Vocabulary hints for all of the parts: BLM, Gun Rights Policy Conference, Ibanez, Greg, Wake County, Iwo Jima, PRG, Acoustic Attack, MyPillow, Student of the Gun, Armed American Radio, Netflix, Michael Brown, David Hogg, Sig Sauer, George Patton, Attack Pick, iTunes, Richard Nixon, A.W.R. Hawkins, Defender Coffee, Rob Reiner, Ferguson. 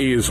Is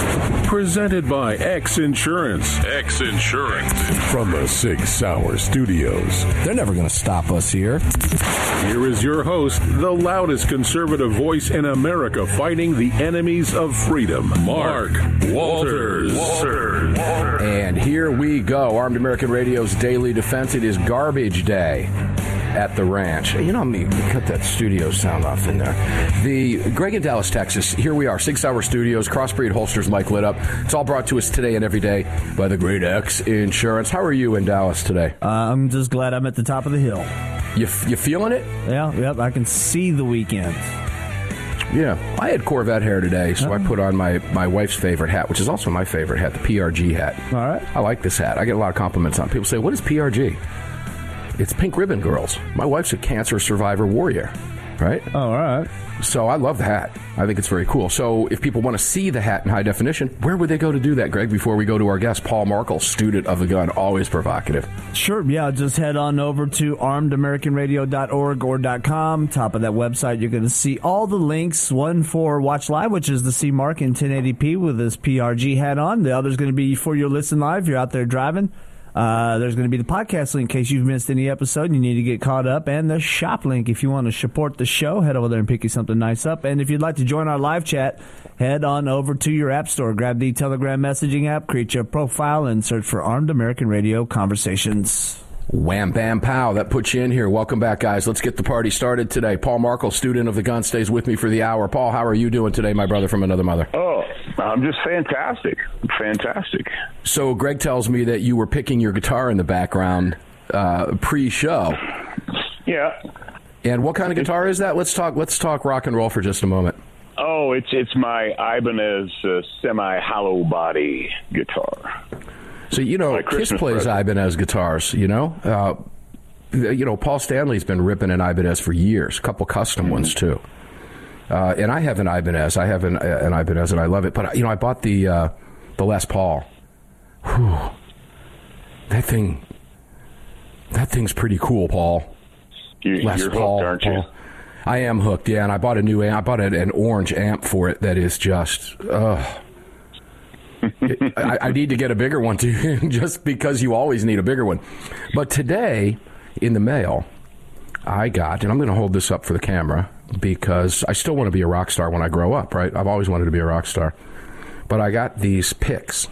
Presented by X-Insurance. X-Insurance. From the Sig Sauer Studios. They're never going to stop us here. Here is your host, the loudest conservative voice in America fighting the enemies of freedom, Mark Walters. And here we go, Armed American Radio's Daily Defense. It is garbage day at the ranch. You know, I mean, cut that studio sound off in there. The Greg in Dallas, Texas. Here we are, 6 Hour Studios, Crossbreed Holsters, Mike Lit Up. It's all brought to us today and every day by the great X Insurance. How are you in Dallas today? I'm just glad I'm at the top of the hill. You feeling it? Yeah, yep. I can see the weekend. Yeah, I had Corvette hair today, so I put on my wife's favorite hat, which is also my favorite hat, the PRG hat. All right. I like this hat. I get a lot of compliments on it. People say, what is PRG? It's Pink Ribbon Girls. My wife's a cancer survivor warrior, right? Oh, all right. So I love the hat. I think it's very cool. So if people want to see the hat in high definition, where would they go to do that, Greg, before we go to our guest, Paul Markel, Student of the Gun, always provocative? Sure, yeah. Just head on over to armedamericanradio.org or .com. Top of that website, you're going to see all the links. One for Watch Live, which is the C-Mark in 1080p with his PRG hat on. The other's going to be for your Listen Live. You're out there driving. There's going to be the podcast link in case you've missed any episode and you need to get caught up, and the shop link if you want to support the show. Head over there and pick you something nice up. And if you'd like to join our live chat, head on over to your app store. Grab the Telegram messaging app, create your profile, and search for Armed American Radio Conversations. Wham, bam, pow. That puts you in here. Welcome back, guys. Let's get the party started today. Paul Markel, Student of the Gun, stays with me for the hour. Paul, how are you doing today, my brother from another mother? Oh, I'm just fantastic. Fantastic. So Greg tells me that you were picking your guitar in the background pre-show. Yeah. And what kind of guitar is that? Let's talk rock and roll for just a moment. Oh, it's my Ibanez semi-hollow body guitar. So, you know, Kiss plays Ibanez guitars, you know. Paul Stanley's been ripping an Ibanez for years, a couple custom ones, too. And I have an Ibanez. I have an Ibanez, and I love it. But, you know, I bought the Les Paul. Whew. That thing's pretty cool, Paul. You're Paul, hooked, aren't you? Paul. I am hooked, yeah. And I bought a new amp. I bought an orange amp for it that is just, I need to get a bigger one, too, just because you always need a bigger one. But today, in the mail, I got, and I'm going to hold this up for the camera, because I still want to be a rock star when I grow up, right? I've always wanted to be a rock star. But I got these picks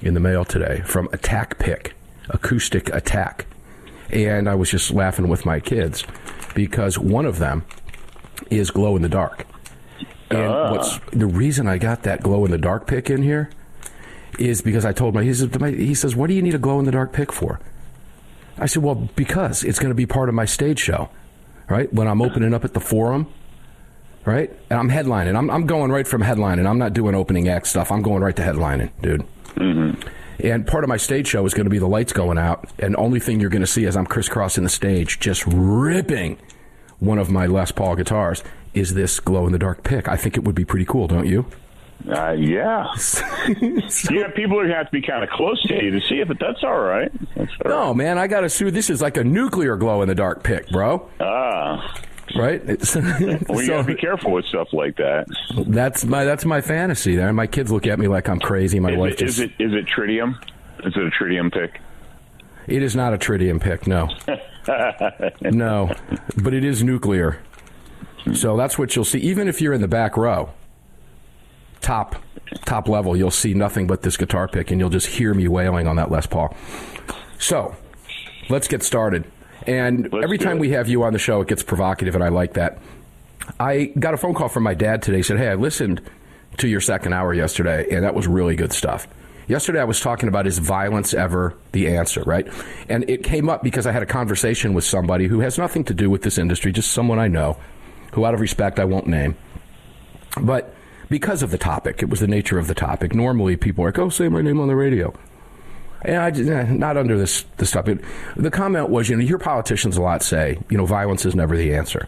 in the mail today from Attack Pick, Acoustic Attack. And I was just laughing with my kids, because one of them is glow in the dark. And what's the reason I got that glow-in-the-dark pick in here is because I told he says, what do you need a glow-in-the-dark pick for? I said, well, because it's going to be part of my stage show, right? When I'm opening up at the Forum, right? And I'm headlining. I'm going right from headlining. I'm not doing opening act stuff. I'm going right to headlining, dude. Mm-hmm. And part of my stage show is going to be the lights going out, and the only thing you're going to see as I'm crisscrossing the stage just ripping one of my Les Paul guitars is this glow-in-the-dark pick. I think it would be pretty cool, don't you? Yeah. Yeah, people are going to have to be kind of close to you to see if that's all right. That's all right. No, man, I got to sue. This is like a nuclear glow-in-the-dark pick, bro. Right? Well, you got to be careful with stuff like that. That's my fantasy there. My kids look at me like I'm crazy. My wife just... Is it tritium? Is it a tritium pick? It is not a tritium pick, no. No, but it is nuclear. So that's what you'll see. Even if you're in the back row, top level, you'll see nothing but this guitar pick, and you'll just hear me wailing on that Les Paul. So let's get started. And every time we have you on the show, it gets provocative, and I like that. I got a phone call from my dad today. He said, hey, I listened to your second hour yesterday, and that was really good stuff. Yesterday I was talking about, is violence ever the answer, right? And it came up because I had a conversation with somebody who has nothing to do with this industry, just someone I know, who out of respect I won't name. But because of the topic, it was the nature of the topic. Normally people are like, oh, say my name on the radio. And I just, not under this topic. The comment was, you hear politicians a lot say, violence is never the answer.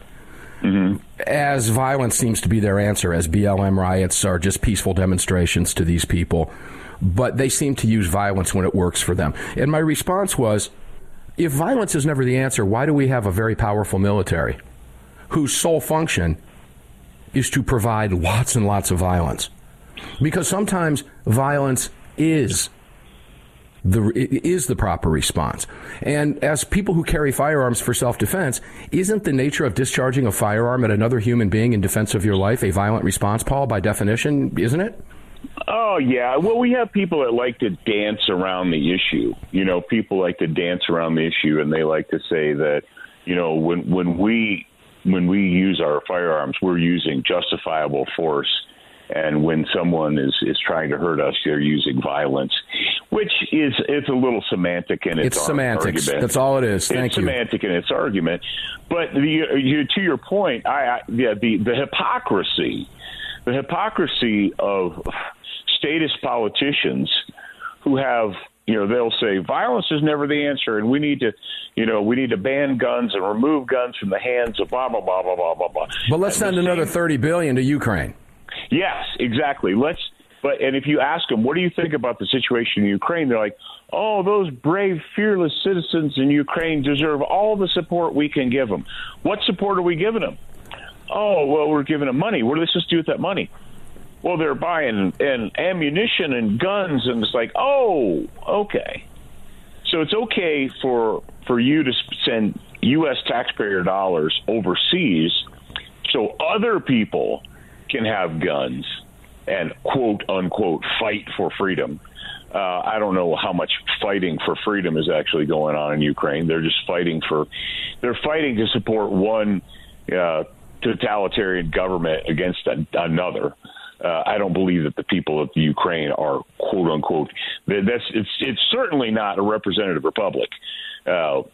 Mm-hmm. As violence seems to be their answer, as BLM riots are just peaceful demonstrations to these people. But they seem to use violence when it works for them. And my response was, if violence is never the answer, why do we have a very powerful military whose sole function is to provide lots and lots of violence? Because sometimes violence is the proper response. And as people who carry firearms for self-defense, isn't the nature of discharging a firearm at another human being in defense of your life a violent response, Paul, by definition, isn't it? Oh, yeah. Well, we have people that like to dance around the issue. People like to dance around the issue, and they like to say that, when we use our firearms, we're using justifiable force. And when someone is trying to hurt us, they're using violence, which is, it's a little semantic in its semantics. Argument. That's all it is. Thank you. Semantic in its argument. But to your point, the hypocrisy. The hypocrisy of status politicians who have, they'll say violence is never the answer, and we need to, ban guns and remove guns from the hands of blah, blah, blah, blah, blah, blah, blah. But let's send another $30 billion to Ukraine. Yes, exactly. And if you ask them, what do you think about the situation in Ukraine? They're like, oh, those brave, fearless citizens in Ukraine deserve all the support we can give them. What support are we giving them? Oh, well, we're giving them money. What are they supposed to do with that money? Well, they're buying and ammunition and guns, and it's like, oh, okay. So it's okay for you to send U.S. taxpayer dollars overseas so other people can have guns and, quote, unquote, fight for freedom. I don't know how much fighting for freedom is actually going on in Ukraine. They're just fighting to support one totalitarian government against another. I don't believe that the people of the Ukraine are, quote unquote, it's certainly not a representative republic. Did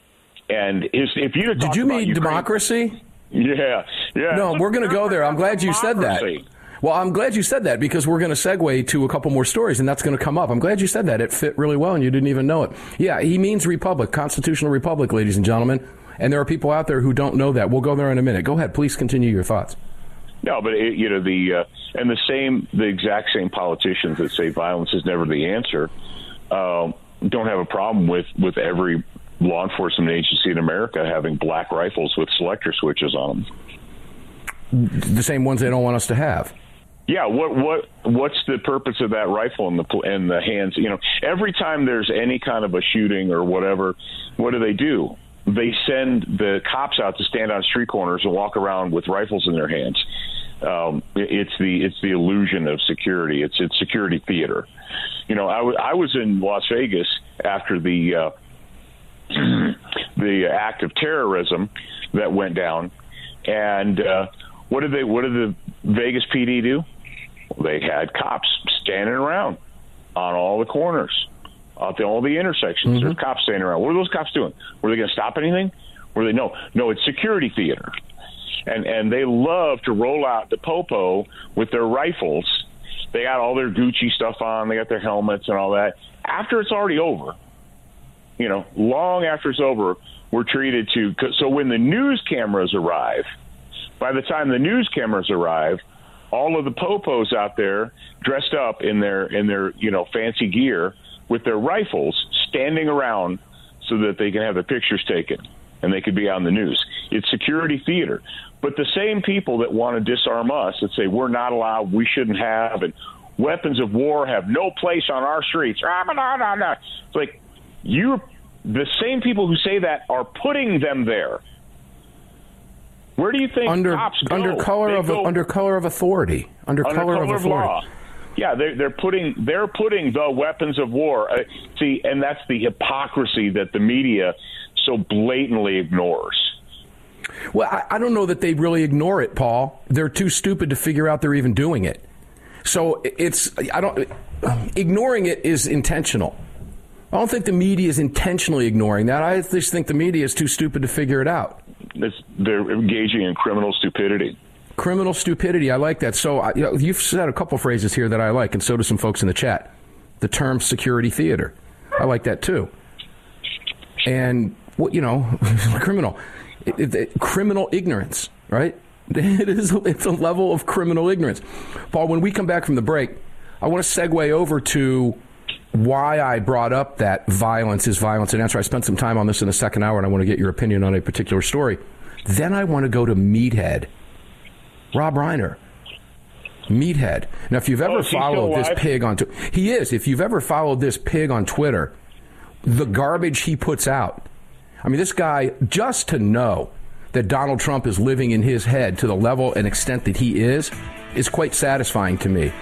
you mean Ukraine, democracy? Yeah. No, we're going to go there. I'm glad you said that. Well, I'm glad you said that because we're going to segue to a couple more stories, and that's going to come up. I'm glad you said that. It fit really well, and you didn't even know it. Yeah, he means republic, constitutional republic, ladies and gentlemen. And there are people out there who don't know that. We'll go there in a minute. Go ahead. Please continue your thoughts. No, but the exact same politicians that say violence is never the answer don't have a problem with every law enforcement agency in America having black rifles with selector switches on them. The same ones they don't want us to have. Yeah. What's the purpose of that rifle in the hands? Every time there's any kind of a shooting or whatever, what do? They send the cops out to stand on street corners and walk around with rifles in their hands. It's the illusion of security. It's security theater. I was in Las Vegas after the act of terrorism that went down, and what did the Vegas PD do? Well, they had cops standing around on all the corners, at all the intersections. Mm-hmm. There's cops standing around. What are those cops doing? Were they going to stop anything? Were they? No. It's security theater, and they love to roll out the popo with their rifles. They got all their Gucci stuff on. They got their helmets and all that. After it's already over. Long after it's over, we're treated to. So when the news cameras arrive, by the time the news cameras arrive, all of the popos out there dressed up in their fancy gear with their rifles, standing around so that they can have the pictures taken and they could be on the news. It's security theater. But the same people that want to disarm us and say we're not allowed, we shouldn't have, and weapons of war have no place on our streets. It's like. The same people who say that are putting them there. Where do you think cops go? Under color of authority. Under color of law. Yeah, they're putting the weapons of war. See, and that's the hypocrisy that the media so blatantly ignores. Well, I don't know that they really ignore it, Paul. They're too stupid to figure out they're even doing it. So it's I don't ignoring it is intentional. I don't think the media is intentionally ignoring that. I just think the media is too stupid to figure it out. They're engaging in criminal stupidity. Criminal stupidity. I like that. So you've said a couple phrases here that I like, and so do some folks in the chat. The term security theater. I like that, too. And, criminal. Criminal ignorance, right? It's a level of criminal ignorance. Paul, when we come back from the break, I want to segue over to why I brought up that violence is violence and answer. I spent some time on this in the second hour, and I want to get your opinion on a particular story. Then I want to go to Meathead. Rob Reiner. Meathead. Now, if you've ever followed this pig on Twitter, he is. If you've ever followed this pig on Twitter, the garbage he puts out. I mean, this guy, just to know that Donald Trump is living in his head to the level and extent that he is quite satisfying to me.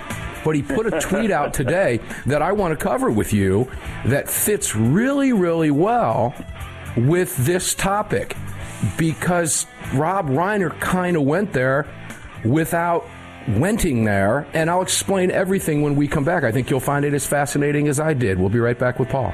But he put a tweet out today that I want to cover with you that fits really, really well with this topic, because Rob Reiner kind of went there without wenting there, and I'll explain everything when we come back. I think you'll find it as fascinating as I did. We'll be right back with Paul.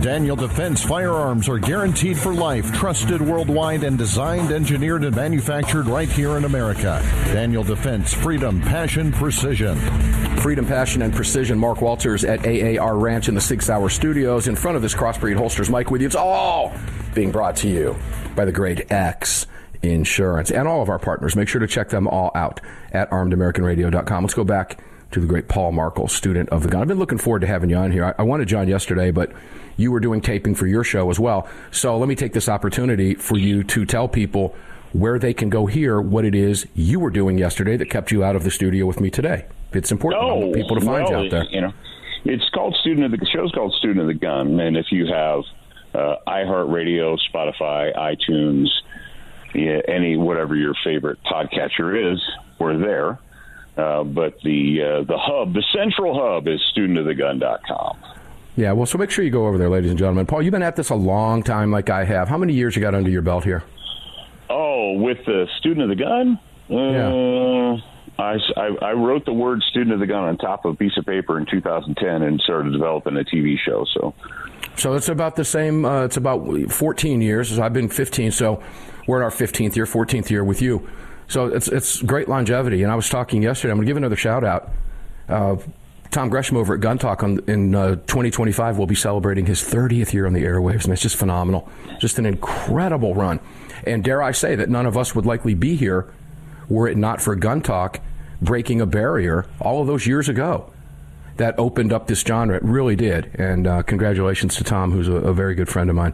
Daniel Defense firearms are guaranteed for life, trusted worldwide, and designed, engineered, and manufactured right here in America. Daniel Defense, freedom, passion, precision. Freedom, passion, and precision. Mark Walters at A.W.R. Ranch in the Sig Sauer Studios in front of this Crossbreed Holsters mic with you. It's all being brought to you by the great X-Insurance and all of our partners. Make sure to check them all out at armedamericanradio.com. Let's go back to the great Paul Markel, Student of the Gun. I've been looking forward to having you on here. I wanted you on yesterday, but you were doing taping for your show as well. So let me take this opportunity for you to tell people where they can go hear what it is you were doing yesterday that kept you out of the studio with me today. It's important for people to find you out there. You know, it's called the show's called Student of the Gun, and if you have iHeartRadio, Spotify, iTunes, whatever your favorite podcatcher is, we're there. But the hub, the central hub, is studentofthegun.com. Yeah, well, so make sure you go over there, ladies and gentlemen. Paul, you've been at this a long time like I have. How many years you got under your belt here? Oh, with the Student of the Gun? Yeah. I wrote the word Student of the Gun on top of a piece of paper in 2010 and started developing a TV show. So it's about the same. It's about 14 years. I've been 15, so we're in our 14th year with you. So it's great longevity. And I was talking yesterday. I'm going to give another shout-out. Tom Gresham over at Gun Talk in 2025 will be celebrating his 30th year on the airwaves. And it's just phenomenal. Just an incredible run. And dare I say that none of us would likely be here were it not for Gun Talk breaking a barrier all of those years ago. That opened up this genre. It really did. And congratulations to Tom, who's a very good friend of mine.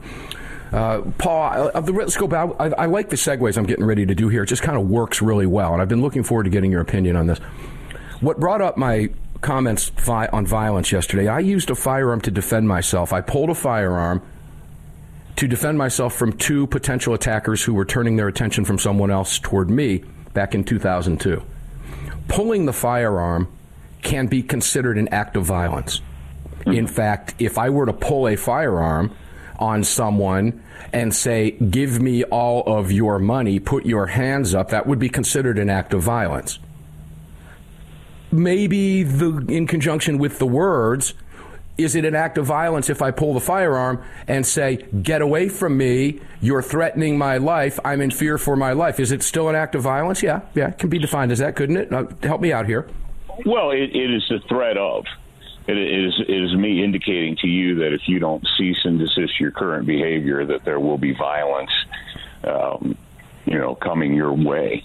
Paul, let's go back. I like the segues I'm getting ready to do here. It just kind of works really well, and I've been looking forward to getting your opinion on this. What brought up my comments on violence yesterday, I used a firearm to defend myself. I pulled a firearm to defend myself from two potential attackers who were turning their attention from someone else toward me back in 2002. Pulling the firearm can be considered an act of violence. In fact, if I were to pull a firearm on someone and say, give me all of your money, put your hands up, that would be considered an act of violence. Maybe in conjunction with the words, is it an act of violence if I pull the firearm and say, get away from me, you're threatening my life, I'm in fear for my life? Is it still an act of violence? Yeah, it can be defined as that, couldn't it? Now, help me out here. Well, it is the threat of. It is me indicating to you that if you don't cease and desist your current behavior, that there will be violence, coming your way.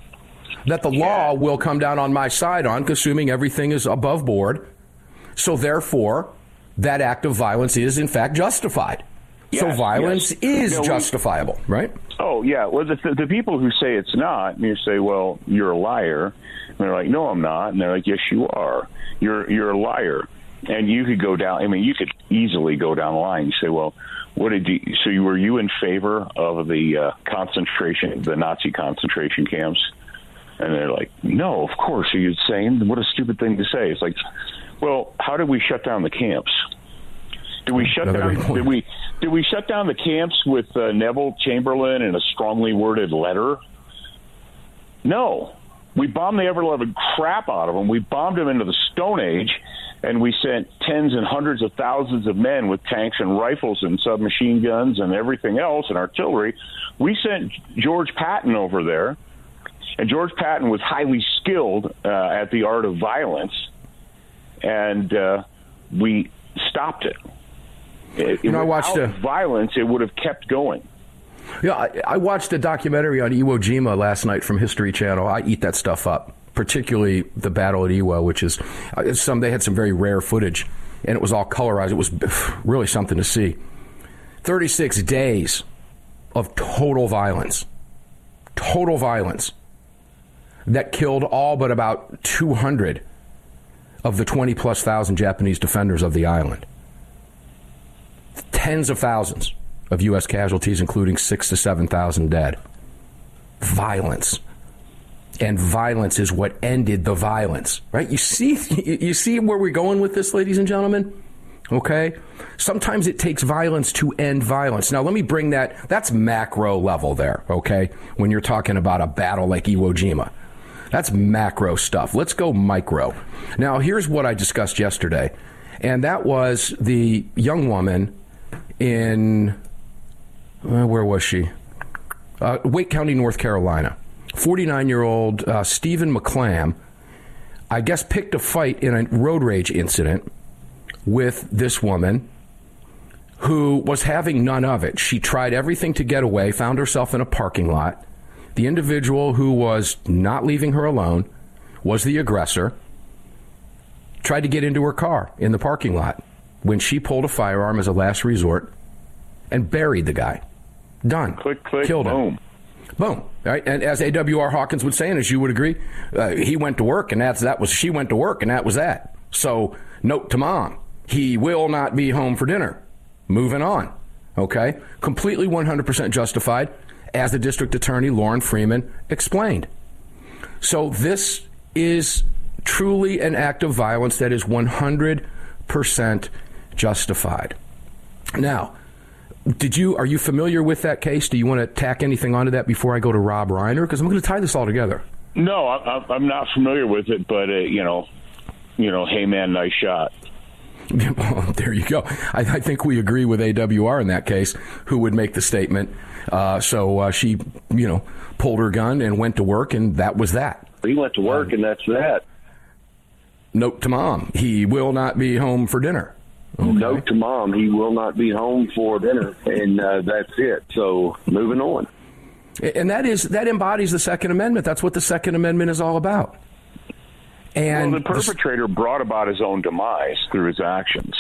That the law will come down on my side assuming everything is above board. So therefore, that act of violence is, in fact, justified. Yes, so violence is justifiable, right? Oh, yeah. Well, the people who say it's not, and you say, well, you're a liar. And they're like, no, I'm not. And they're like, yes, you are. You're a liar. And you could go down. I mean, you could easily go down the line. You say, well, were you in favor of the Nazi concentration camps? And they're like, no, of course. Are you insane? What a stupid thing to say. It's like, well, how did we shut down the camps? Did we shut down the camps with Neville Chamberlain in a strongly worded letter? No. We bombed the ever-loving crap out of them. We bombed them into the Stone Age, and we sent tens and hundreds of thousands of men with tanks and rifles and submachine guns and everything else and artillery. We sent George Patton over there, and George Patton was highly skilled at the art of violence, and we stopped it. Without violence, it would have kept going. Yeah, I watched a documentary on Iwo Jima last night from History Channel. I eat that stuff up, particularly the battle at Iwo, which is they had some very rare footage, and it was all colorized. It was really something to see. 36 days of total violence that killed all but about 200 of the 20,000+ Japanese defenders of the island. Tens of thousands of U.S. casualties, including 6,000 to 7,000 dead. Violence. And violence is what ended the violence, right? You see where we're going with this, ladies and gentlemen? Okay? Sometimes it takes violence to end violence. Now, let me bring that's macro level there, okay? When you're talking about a battle like Iwo Jima. That's macro stuff. Let's go micro. Now, here's what I discussed yesterday, and that was the young woman in, where was she? Wake County, North Carolina. 49-year-old Stephen McClam, I guess, picked a fight in a road rage incident with this woman who was having none of it. She tried everything to get away, found herself in a parking lot. The individual who was not leaving her alone was the aggressor, tried to get into her car in the parking lot when she pulled a firearm as a last resort and buried the guy. Done. Click, click, killed him. Boom. Boom. Right? And as A.W.R. Hawkins would say, and as you would agree, he went to work, and she went to work, and that was that. So, note to mom, he will not be home for dinner. Moving on. Okay? Completely 100% justified, as the district attorney, Lauren Freeman, explained. So this is truly an act of violence that is 100% justified. Now, are you familiar with that case? Do you want to tack anything onto that before I go to Rob Reiner? Because I'm going to tie this all together. No, I'm not familiar with it, but you know, hey man, nice shot. Well, there you go. I think we agree with AWR in that case, who would make the statement. So she, pulled her gun and went to work, and that was that. He went to work, and that's that. Note to mom, he will not be home for dinner. Okay. Note to mom, he will not be home for dinner, and that's it. So moving on. And that embodies the Second Amendment. That's what the Second Amendment is all about. And the perpetrator brought about his own demise through his actions.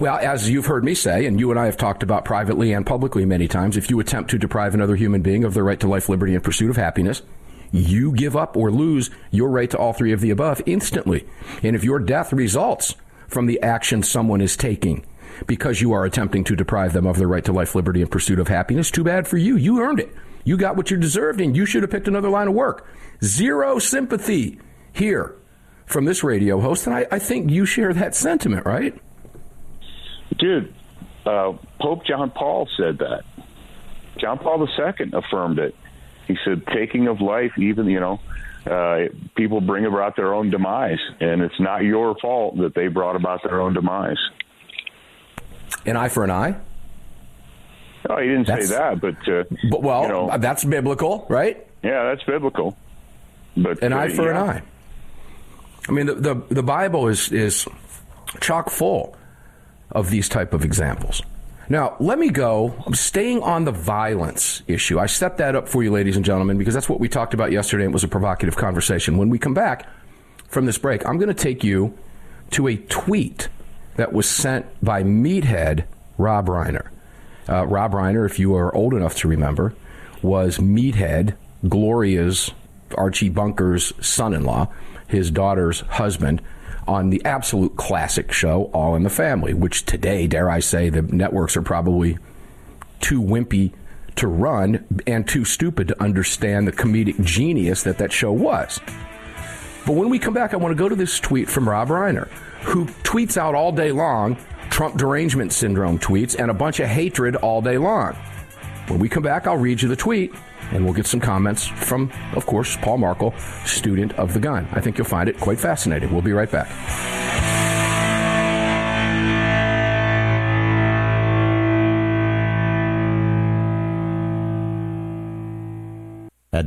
Well, as you've heard me say, and you and I have talked about privately and publicly many times, if you attempt to deprive another human being of their right to life, liberty, and pursuit of happiness, you give up or lose your right to all three of the above instantly. And if your death results from the action someone is taking because you are attempting to deprive them of their right to life, liberty, and pursuit of happiness, too bad for you. You earned it. You got what you deserved, and you should have picked another line of work. Zero sympathy here from this radio host, and I think you share that sentiment, right? Dude, Pope John Paul said that. John Paul II affirmed it. He said, taking of life, even, people bring about their own demise, and it's not your fault that they brought about their own demise. An eye for an eye? No, he didn't say that, but well, that's biblical, right? Yeah, that's biblical. But, an eye for an eye. I mean, the Bible is chock full of these type of examples. Now, let me go. I'm staying on the violence issue. I set that up for you, ladies and gentlemen, because that's what we talked about yesterday. It was a provocative conversation. When we come back from this break, I'm going to take you to a tweet that was sent by Meathead Rob Reiner. Rob Reiner, if you are old enough to remember, was Meathead, Gloria's, Archie Bunker's son-in-law, his daughter's husband, on the absolute classic show, All in the Family, which today, dare I say, the networks are probably too wimpy to run and too stupid to understand the comedic genius that show was. But when we come back, I want to go to this tweet from Rob Reiner, who tweets out all day long Trump derangement syndrome tweets and a bunch of hatred all day long. When we come back, I'll read you the tweet, and we'll get some comments from, of course, Paul Markel, Student of the Gun. I think you'll find it quite fascinating. We'll be right back. At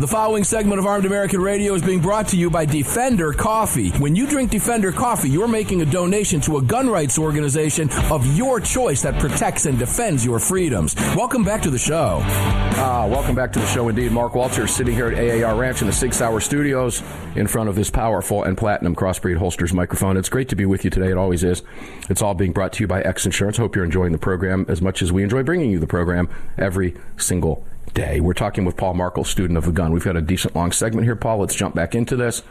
The following segment of Armed American Radio is being brought to you by Defender Coffee. When you drink Defender Coffee, you're making a donation to a gun rights organization of your choice that protects and defends your freedoms. Welcome back to the show. Welcome back to the show indeed. Mark Walters sitting here at AAR Ranch in the Sig Sauer Studios in front of this powerful and platinum Crossbreed Holsters microphone. It's great to be with you today. It always is. It's all being brought to you by X-Insurance. Hope you're enjoying the program as much as we enjoy bringing you the program every single day. We're talking with Paul Markel, Student of the Gun. We've got a decent long segment here, Paul. Let's jump back into this.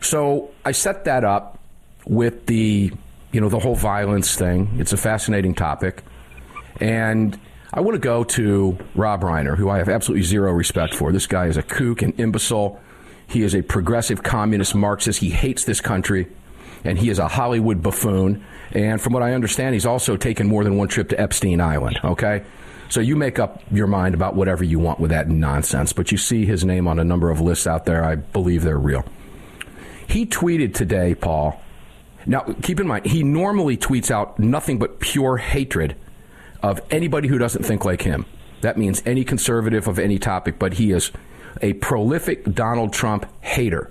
So I set that up with the, the whole violence thing. It's a fascinating topic. And I want to go to Rob Reiner, who I have absolutely zero respect for. This guy is a kook, an imbecile. He is a progressive communist Marxist. He hates this country, and he is a Hollywood buffoon. And from what I understand, he's also taken more than one trip to Epstein Island, okay? So you make up your mind about whatever you want with that nonsense, but you see his name on a number of lists out there. I believe they're real. He tweeted today, Paul. Now, keep in mind, he normally tweets out nothing but pure hatred of anybody who doesn't think like him. That means any conservative of any topic, but he is a prolific Donald Trump hater,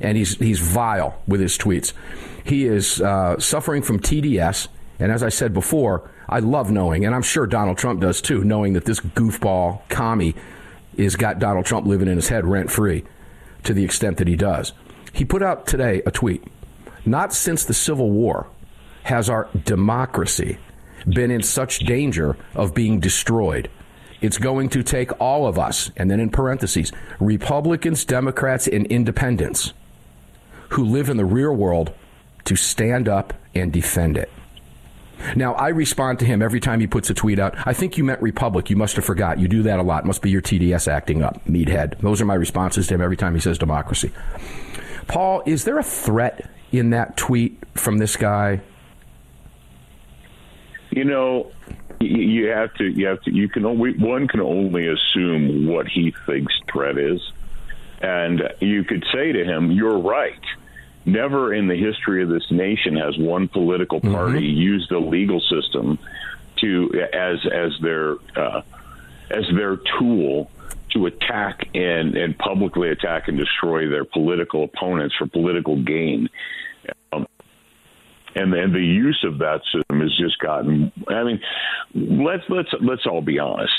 and he's vile with his tweets. He is suffering from TDS, and as I said before, I love knowing, and I'm sure Donald Trump does too, knowing that this goofball commie has got Donald Trump living in his head rent-free to the extent that he does. He put out today a tweet. Not since the Civil War has our democracy been in such danger of being destroyed. It's going to take all of us, and then in parentheses, Republicans, Democrats, and independents who live in the real world to stand up and defend it. Now, I respond to him every time he puts a tweet out. I think you meant Republic. You must have forgot. You do that a lot. Must be your TDS acting up, meathead. Those are my responses to him every time he says democracy. Paul, is there a threat in that tweet from this guy? You know, one can only assume what he thinks threat is. And you could say to him, you're right. Never in the history of this nation has one political party used the legal system to as their tool to attack and publicly attack and destroy their political opponents for political gain. And the use of that system has just gotten, I mean, let's all be honest.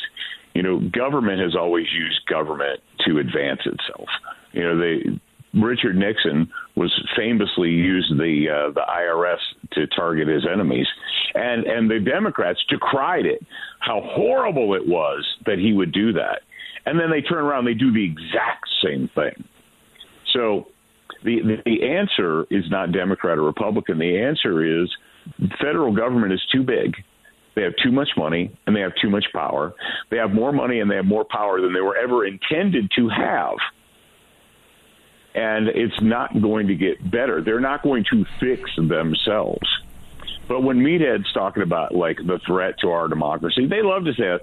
You know, government has always used government to advance itself. You know, Richard Nixon was famously used the IRS to target his enemies, and the Democrats decried it, how horrible it was that he would do that. And then they turn around, they do the exact same thing. So the answer is not Democrat or Republican. The answer is federal government is too big. They have too much money and they have too much power. They have more money and they have more power than they were ever intended to have. And it's not going to get better. They're not going to fix themselves. But when meathead's talking about, like, the threat to our democracy, they love to say, a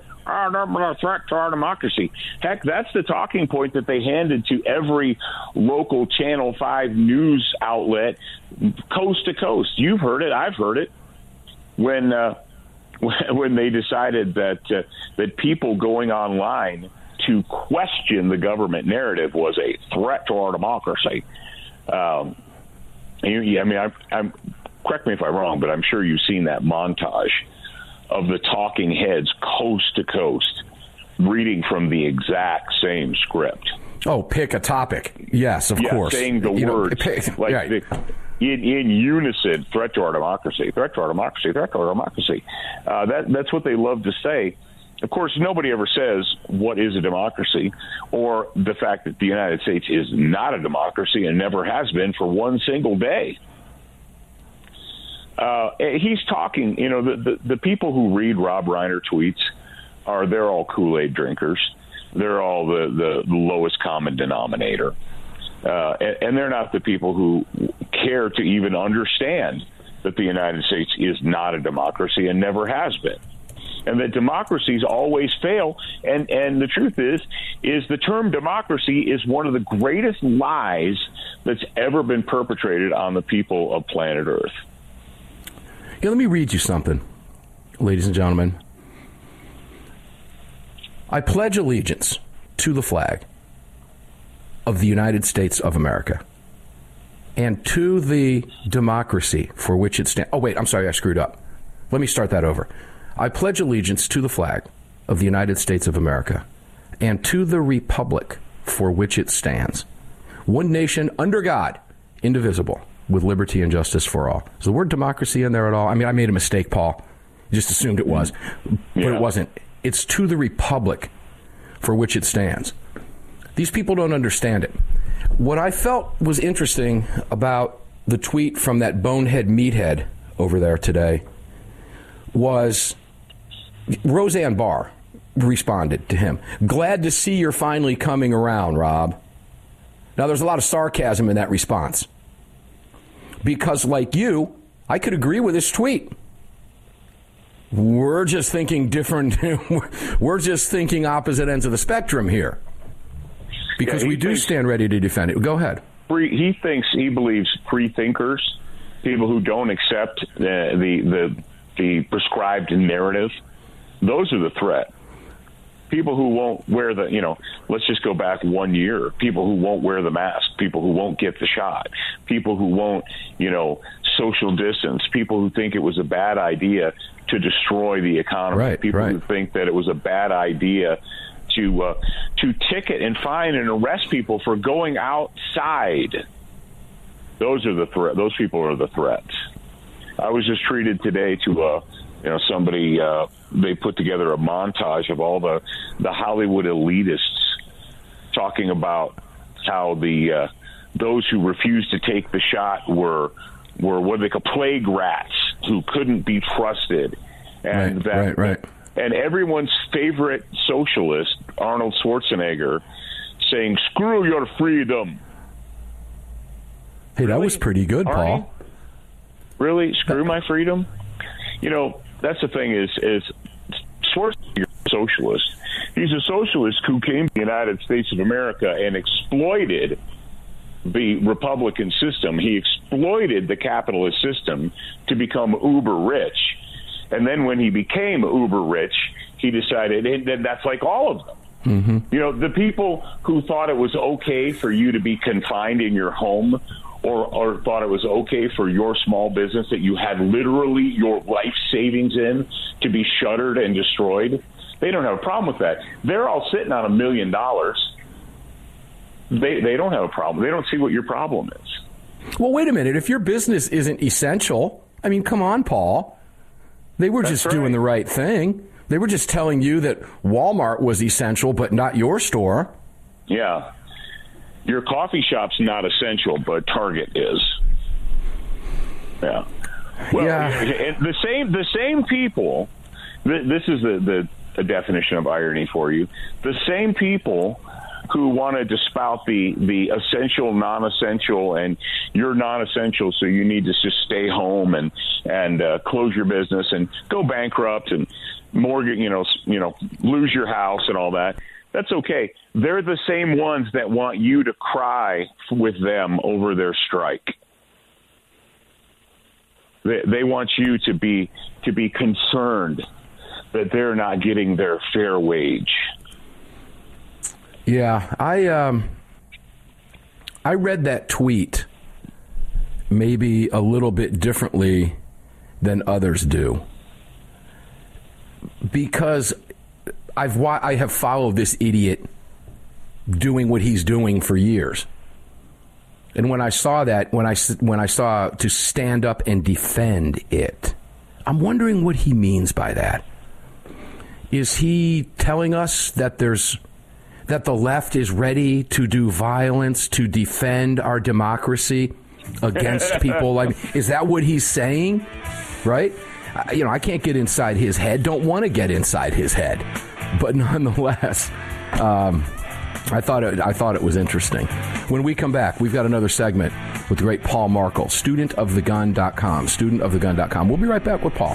threat to our democracy. Heck, that's the talking point that they handed to every local Channel 5 news outlet, coast to coast. You've heard it. I've heard it. When they decided that people going online to question the government narrative was a threat to our democracy. I'm correct me if I'm wrong, but I'm sure you've seen that montage of the talking heads coast to coast reading from the exact same script. Oh, pick a topic. Yes, of course. Saying the words in unison, threat to our democracy, threat to our democracy, threat to our democracy. That's what they love to say. Of course, nobody ever says what is a democracy or the fact that the United States is not a democracy and never has been for one single day. He's talking, you know, the people who read Rob Reiner tweets they're all Kool-Aid drinkers. They're all the lowest common denominator. And they're not the people who care to even understand that the United States is not a democracy and never has been. And that democracies always fail. And the truth is the term democracy is one of the greatest lies that's ever been perpetrated on the people of planet Earth. Yeah, let me read you something, ladies and gentlemen. I pledge allegiance to the flag of the United States of America and to the democracy for which it stands. Oh, wait, I'm sorry, I screwed up. Let me start that over. I pledge allegiance to the flag of the United States of America and to the republic for which it stands, one nation under God, indivisible, with liberty and justice for all. Is the word democracy in there at all? I mean, I made a mistake, Paul. Just assumed it was, but it wasn't. It's to the republic for which it stands. These people don't understand it. What I felt was interesting about the tweet from that bonehead meathead over there today was Roseanne Barr responded to him. Glad to see you're finally coming around, Rob. Now, there's a lot of sarcasm in that response, because like you, I could agree with this tweet. We're just thinking different. We're just thinking opposite ends of the spectrum here, because we do stand ready to defend it. Go ahead. He believes free thinkers, people who don't accept the prescribed narrative, those are the threat. People who won't wear the, let's just go back 1 year. People who won't wear the mask. People who won't get the shot. People who won't, social distance. People who think it was a bad idea to destroy the economy. People who think that it was a bad idea to ticket and fine and arrest people for going outside. Those are the threat. Those people are the threats. I was just treated today to a. Somebody, they put together a montage of all the Hollywood elitists talking about how those who refused to take the shot were what they call plague rats who couldn't be trusted. And and everyone's favorite socialist, Arnold Schwarzenegger, saying, "Screw your freedom." Hey, that was pretty good, Arnie? Paul. Really? Screw my freedom? That's the thing is Schwarzenegger is a socialist. He's a socialist who came to the United States of America and exploited the Republican system. He exploited the capitalist system to become uber rich. And then when he became uber rich, he decided, and that's like all of them. Mm-hmm. The people who thought it was okay for you to be confined in your home or thought it was okay for your small business that you had literally your life savings in to be shuttered and destroyed, they don't have a problem with that. They're all sitting on $1 million. They don't have a problem. They don't see what your problem is. Well, wait a minute. If your business isn't essential, I mean, come on, Paul. They were doing the right thing. They were just telling you that Walmart was essential, but not your store. Yeah. Your coffee shop's not essential, but Target is. Yeah. Well, yeah. The same people. This is the definition of irony for you. The same people who wanted to spout the essential, non-essential, and you're non-essential, so you need to just stay home and close your business and go bankrupt and mortgage, lose your house and all that. That's okay. They're the same ones that want you to cry with them over their strike. They want you to be concerned that they're not getting their fair wage. Yeah, I read that tweet maybe a little bit differently than others do, because I have followed this idiot doing what he's doing for years. And when I saw that, when I saw to stand up and defend it, I'm wondering what he means by that. Is he telling us that that the left is ready to do violence to defend our democracy against people? Is that what he's saying? Right? I can't get inside his head. Don't want to get inside his head. But nonetheless, I thought it was interesting. When we come back, we've got another segment with the great Paul Markel, studentofthegun.com, studentofthegun.com. We'll be right back with Paul.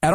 At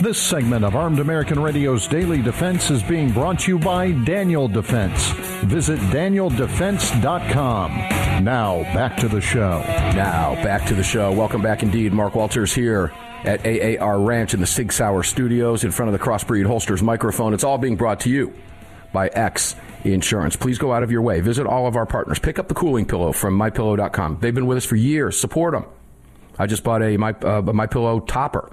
This segment of Armed American Radio's Daily Defense is being brought to you by Daniel Defense. Visit DanielDefense.com. Now, back to the show. Welcome back indeed. Mark Walters here at AAR Ranch in the Sig Sauer Studios in front of the Crossbreed Holsters microphone. It's all being brought to you by X Insurance. Please go out of your way. Visit all of our partners. Pick up the cooling pillow from MyPillow.com. They've been with us for years. Support them. I just bought a MyPillow topper.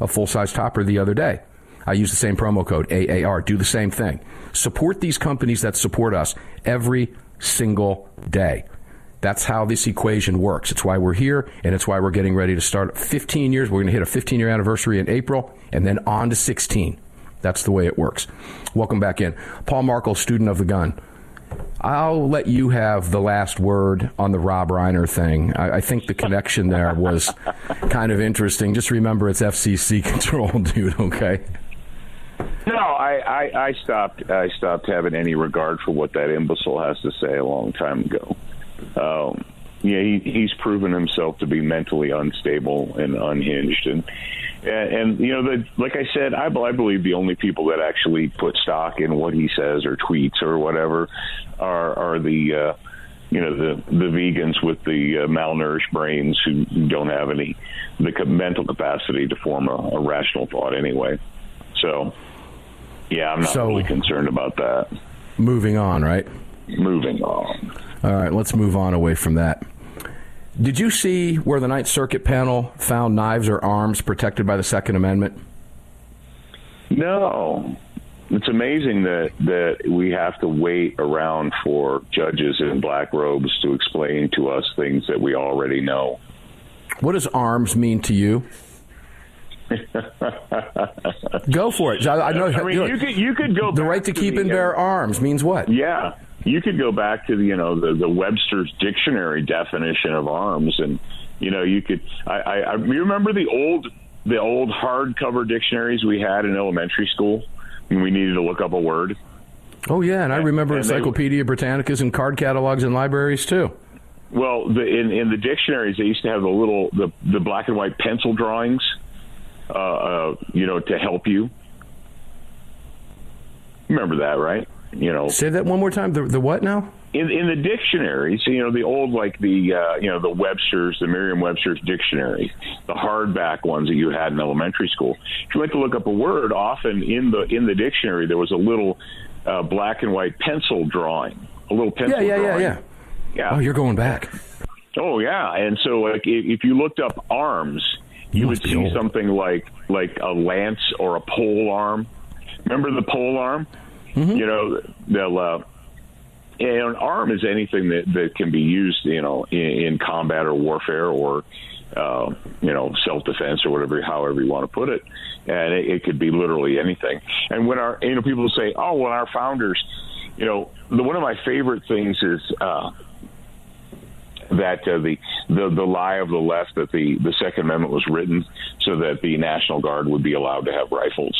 A full-size topper the other day. I use the same promo code, AAR. Do the same thing. Support these companies that support us every single day. That's how this equation works. It's why we're here, and it's why we're getting ready to start 15 years. We're going to hit a 15-year anniversary in April, and then on to 16. That's the way it works. Welcome back in. Paul Markel, Student of the Gun. I'll let you have the last word on the Rob Reiner thing. I think the connection there was kind of interesting. Just remember, it's FCC controlled, dude, okay? No, I stopped having any regard for what that imbecile has to say a long time ago. He's proven himself to be mentally unstable and unhinged. And And, you know, like I said, I believe the only people that actually put stock in what he says or tweets or whatever are the you know, the vegans with the malnourished brains who don't have any the mental capacity to form a rational thought anyway. So, yeah, I'm not really concerned about that. Moving on, right? Moving on. All right, let's move on away from that. Did you see where the Ninth Circuit panel found knives or arms protected by the Second Amendment? No. It's amazing that we have to wait around for judges in black robes to explain to us things that we already know. What does arms mean to you? Go for it. I know. I mean, you could go. The right to keep and bear arms means what? Yeah, you could go back to the Webster's dictionary definition of arms, and you could. I you remember the old hardcover dictionaries we had in elementary school. We needed to look up a word. Oh, yeah, and I remember Encyclopedia Britannicas and card catalogs and libraries, too. Well, in the dictionaries, they used to have the black and white pencil drawings, to help you. Remember that, right? Say that one more time. The what now? In the dictionaries, the old, like the Webster's, the Merriam-Webster's dictionary, the hardback ones that you had in elementary school. If you went to look up a word, often in the dictionary there was a little black and white pencil drawing, Oh, you're going back. Oh yeah, and so like if you looked up arms, you would see something like a lance or a pole arm. Remember the pole arm? Mm-hmm. An arm is anything that can be used, in combat or warfare or, self-defense or whatever, however you want to put it. And it could be literally anything. And when our, people say, oh, well, our founders, one of my favorite things is that the lie of the left that the Second Amendment was written so that the National Guard would be allowed to have rifles.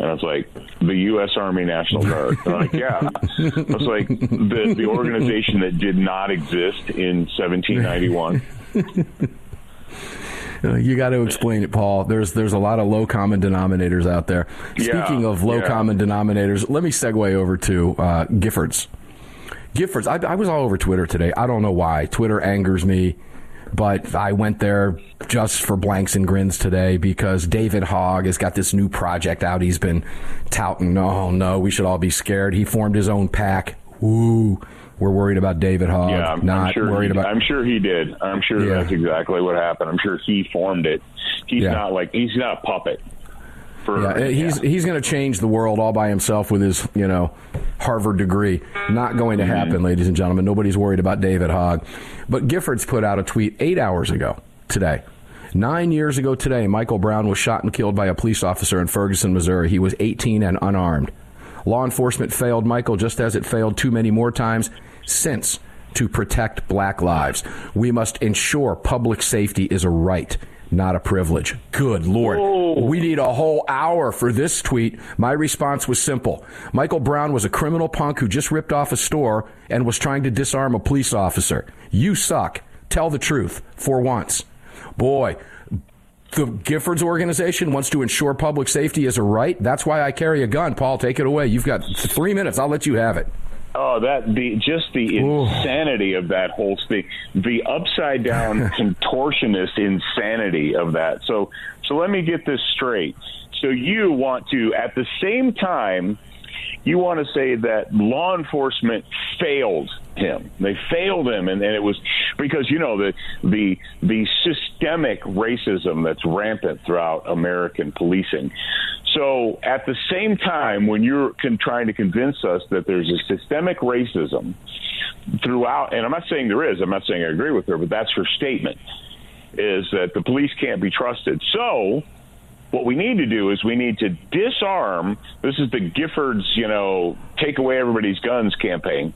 And I was like, the U.S. Army National Guard. And I'm like, yeah. I was like, the organization that did not exist in 1791. You got to explain it, Paul. There's a lot of low common denominators out there. Speaking of low common denominators, let me segue over to Giffords. Giffords, I was all over Twitter today. I don't know why. Twitter angers me. But I went there just for blanks and grins today because David Hogg has got this new project out. He's been touting, oh, no, we should all be scared. He formed his own pack. Ooh, we're worried about David Hogg. Yeah, I'm sure he did. I'm sure that's exactly what happened. I'm sure he formed it. He's not he's not a puppet. He's going to change the world all by himself with his, Harvard degree. Not going to happen, ladies and gentlemen. Nobody's worried about David Hogg. But Giffords put out a tweet 8 hours ago today. 9 years ago today, Michael Brown was shot and killed by a police officer in Ferguson, Missouri. He was 18 and unarmed. Law enforcement failed Michael just as it failed too many more times since to protect black lives. We must ensure public safety is a right, not a privilege. Good Lord. Whoa. We need a whole hour for this tweet. My response was simple. Michael Brown was a criminal punk who just ripped off a store and was trying to disarm a police officer. You suck. Tell the truth for once. Boy, the Giffords organization wants to ensure public safety is a right. That's why I carry a gun. Paul, take it away. You've got 3 minutes. I'll let you have it. Oh, the insanity of that whole thing, the upside down contortionist insanity of that. So let me get this straight. So you want to, at the same time, you want to say that law enforcement failed him. They failed him, and it was because the systemic racism that's rampant throughout American policing. So at the same time, when you're trying to convince us that there's a systemic racism throughout, and I'm not saying there is, I'm not saying I agree with her, but that's her statement, is that the police can't be trusted. So what we need to do is we need to disarm. This is the Giffords, take away everybody's guns campaign.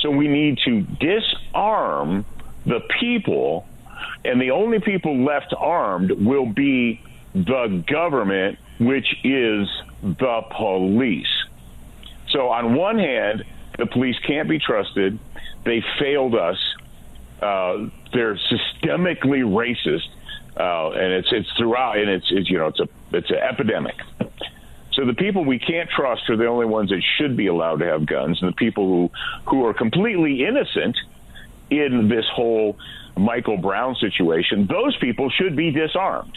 So we need to disarm the people, and the only people left armed will be the government, which is the police. So on one hand, the police can't be trusted. They failed us. They're systemically racist. And it's throughout, and it's an epidemic. So the people we can't trust are the only ones that should be allowed to have guns, and the people who are completely innocent in this whole Michael Brown situation, those people should be disarmed.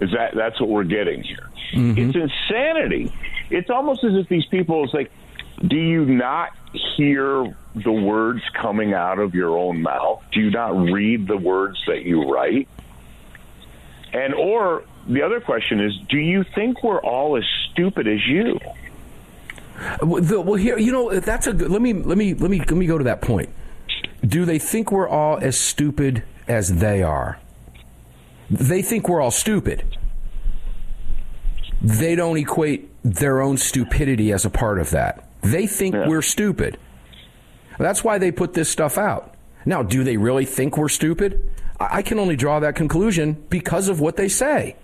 Is that's what we're getting here? Mm-hmm. It's insanity. It's almost as if these people, it's like, do you not hear the words coming out of your own mouth? Do you not read the words that you write? And or the other question is, do you think we're all as stupid as you? Well, here, you know, that's a good. Let me go to that point. Do they think we're all as stupid as they are? They think we're all stupid. They don't equate their own stupidity as a part of that. They think we're stupid. That's why they put this stuff out. Now, do they really think we're stupid? I can only draw that conclusion because of what they say.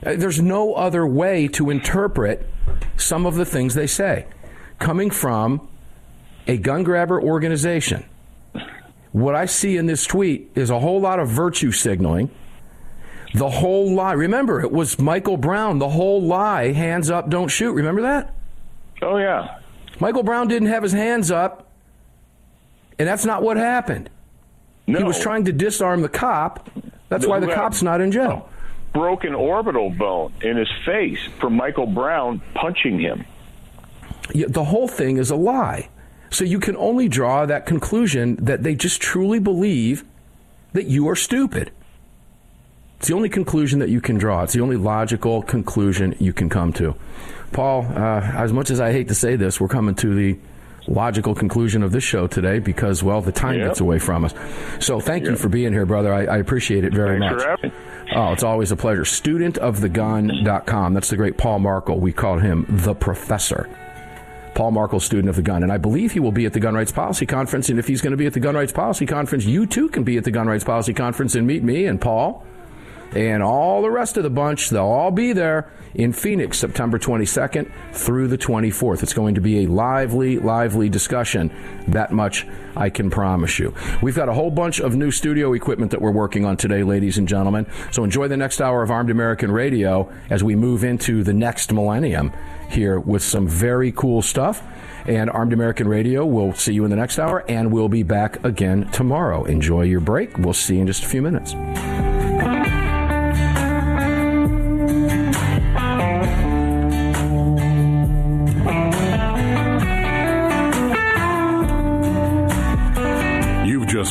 There's no other way to interpret some of the things they say. Coming from a gun grabber organization, what I see in this tweet is a whole lot of virtue signaling. The whole lie. Remember, it was Michael Brown. The whole lie, hands up, don't shoot. Remember that? Oh, yeah. Michael Brown didn't have his hands up, and that's not what happened. No. He was trying to disarm the cop. That's why the cop's not in jail. Broken orbital bone in his face from Michael Brown punching him. Yeah, the whole thing is a lie. So you can only draw that conclusion that they just truly believe that you are stupid. It's the only conclusion that you can draw. It's the only logical conclusion you can come to. Paul, as much as I hate to say this, we're coming to the logical conclusion of this show today because, well, the time gets away from us. So thank you for being here, brother. I appreciate it very much. Oh, it's always a pleasure. Studentofthegun.com. That's the great Paul Markel. We call him the professor. Paul Markel, Student of the Gun. And I believe he will be at the Gun Rights Policy Conference. And if he's going to be at the Gun Rights Policy Conference, you too can be at the Gun Rights Policy Conference and meet me and Paul and all the rest of the bunch. They'll all be there in Phoenix, September 22nd through the 24th. It's going to be a lively discussion. That much I can promise you. We've got a whole bunch of new studio equipment that we're working on today, ladies and gentlemen. So enjoy the next hour of Armed American Radio as we move into the next millennium here with some very cool stuff. And Armed American Radio, we'll see you in the next hour, and we'll be back again tomorrow. Enjoy your break. We'll see you in just a few minutes.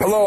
Hello,